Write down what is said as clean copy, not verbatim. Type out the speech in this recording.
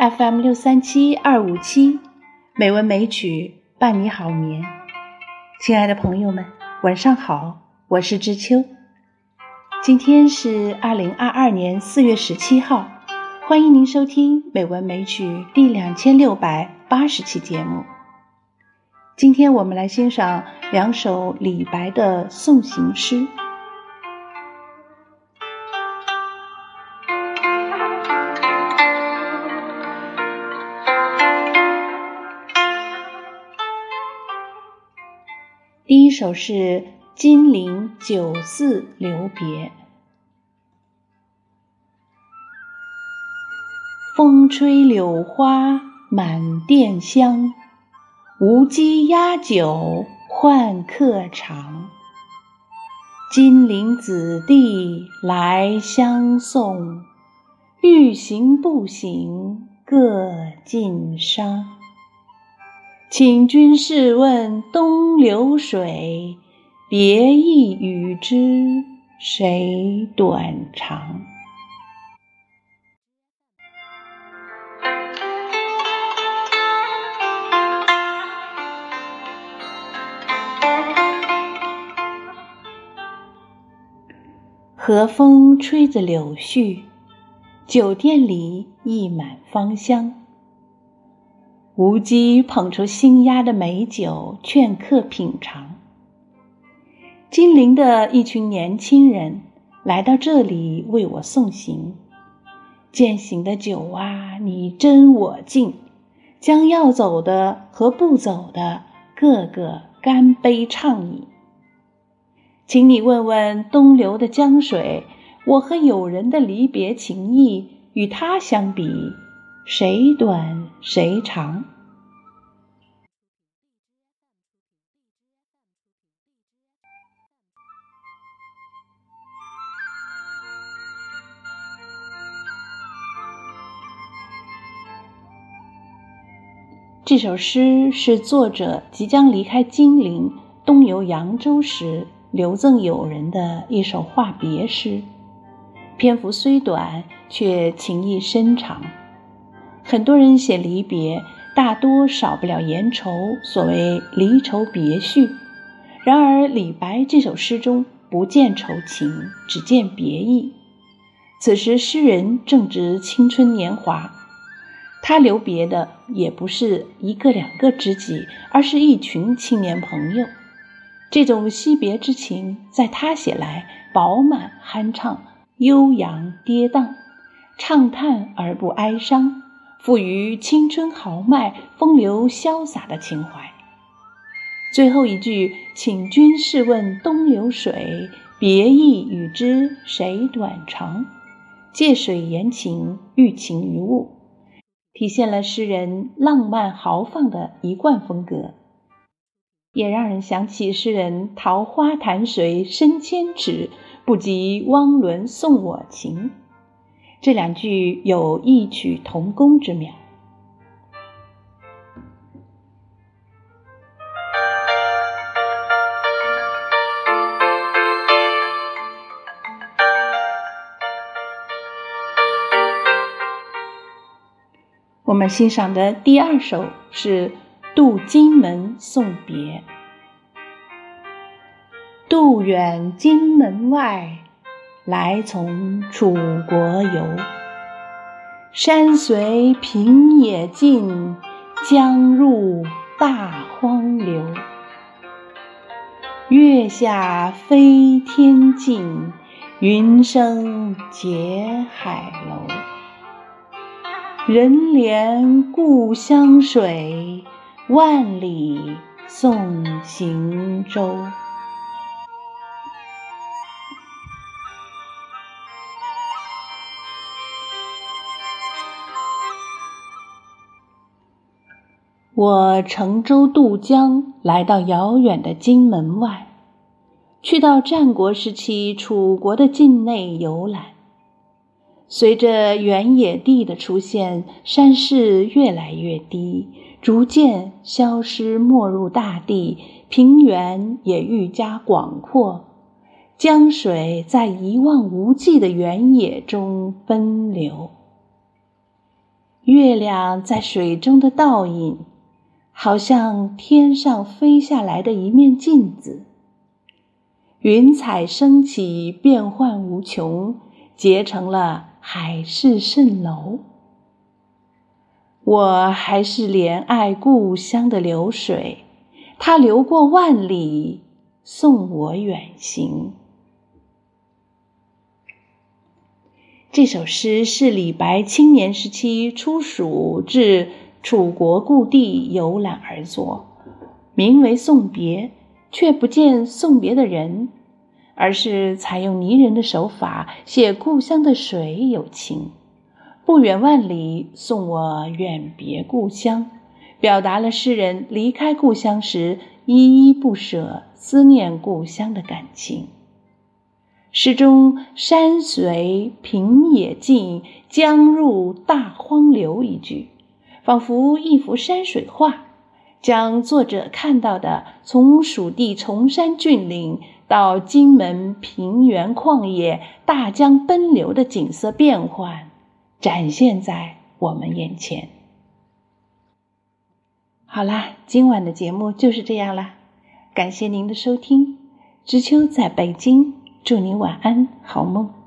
FM 637-257，美文美曲伴你好眠。亲爱的朋友们，晚上好，我是知秋。今天是2022年4月17号，欢迎您收听美文美曲第2680期节目。今天我们来欣赏2首李白的送行诗。第一首是《金陵酒肆留别》。风吹柳花满店香，无鸡压酒换客尝。金陵子弟来相送，欲行不行各尽觞。请君试问东流水，别意与之谁短长。和风吹着柳絮，酒店里溢满芳香。无鸡捧出新压的美酒，劝客品尝。金陵的一群年轻人来到这里为我送行，饯行的酒啊，你斟我敬，将要走的和不走的个个干杯畅饮。请你问问东流的江水，我和友人的离别情谊，与他相比谁短谁长。这首诗是作者即将离开金陵东游扬州时留赠友人的一首话别诗，篇幅虽短，却情意深长。很多人写离别，大多少不了言愁，所谓离愁别绪。然而李白这首诗中不见愁情，只见别意。此时诗人正值青春年华，他留别的也不是一个两个知己，而是一群青年朋友。这种惜别之情在他写来饱满酣畅，悠扬跌宕，畅叹而不哀伤，赋予青春豪迈、风流潇洒的情怀。最后一句“请君试问东流水，别意与之谁短长”，借水言情，寓情于物，体现了诗人浪漫豪放的一贯风格，也让人想起诗人“桃花潭水深千尺，不及汪伦送我情”。这2句有异曲同工之妙。我们欣赏的第2首是《渡金门送别》。渡远金门外，来从楚国游。山随平野尽，江入大荒流。月下飞天镜，云生结海楼。人怜故乡水，万里送行舟。我乘舟渡江，来到遥远的金门外，去到战国时期楚国的境内游览。随着原野地的出现，山势越来越低，逐渐消失没入大地，平原也愈加广阔，江水在一望无际的原野中奔流。月亮在水中的倒影，好像天上飞下来的一面镜子。云彩升起，变幻无穷，结成了海市蜃楼。我还是怜爱故乡的流水，它流过万里，送我远行。这首诗是李白青年时期出蜀至楚国故地游览而作，名为送别，却不见送别的人，而是采用泥人的手法写故乡的水有情，不远万里送我远别故乡，表达了诗人离开故乡时依依不舍思念故乡的感情。诗中山随平野尽，江入大荒流一句，仿佛一幅山水画，将作者看到的从蜀地崇山峻岭到荆门平原旷野大江奔流的景色变幻展现在我们眼前。好啦，今晚的节目就是这样啦，感谢您的收听。知秋在北京，祝您晚安，好梦。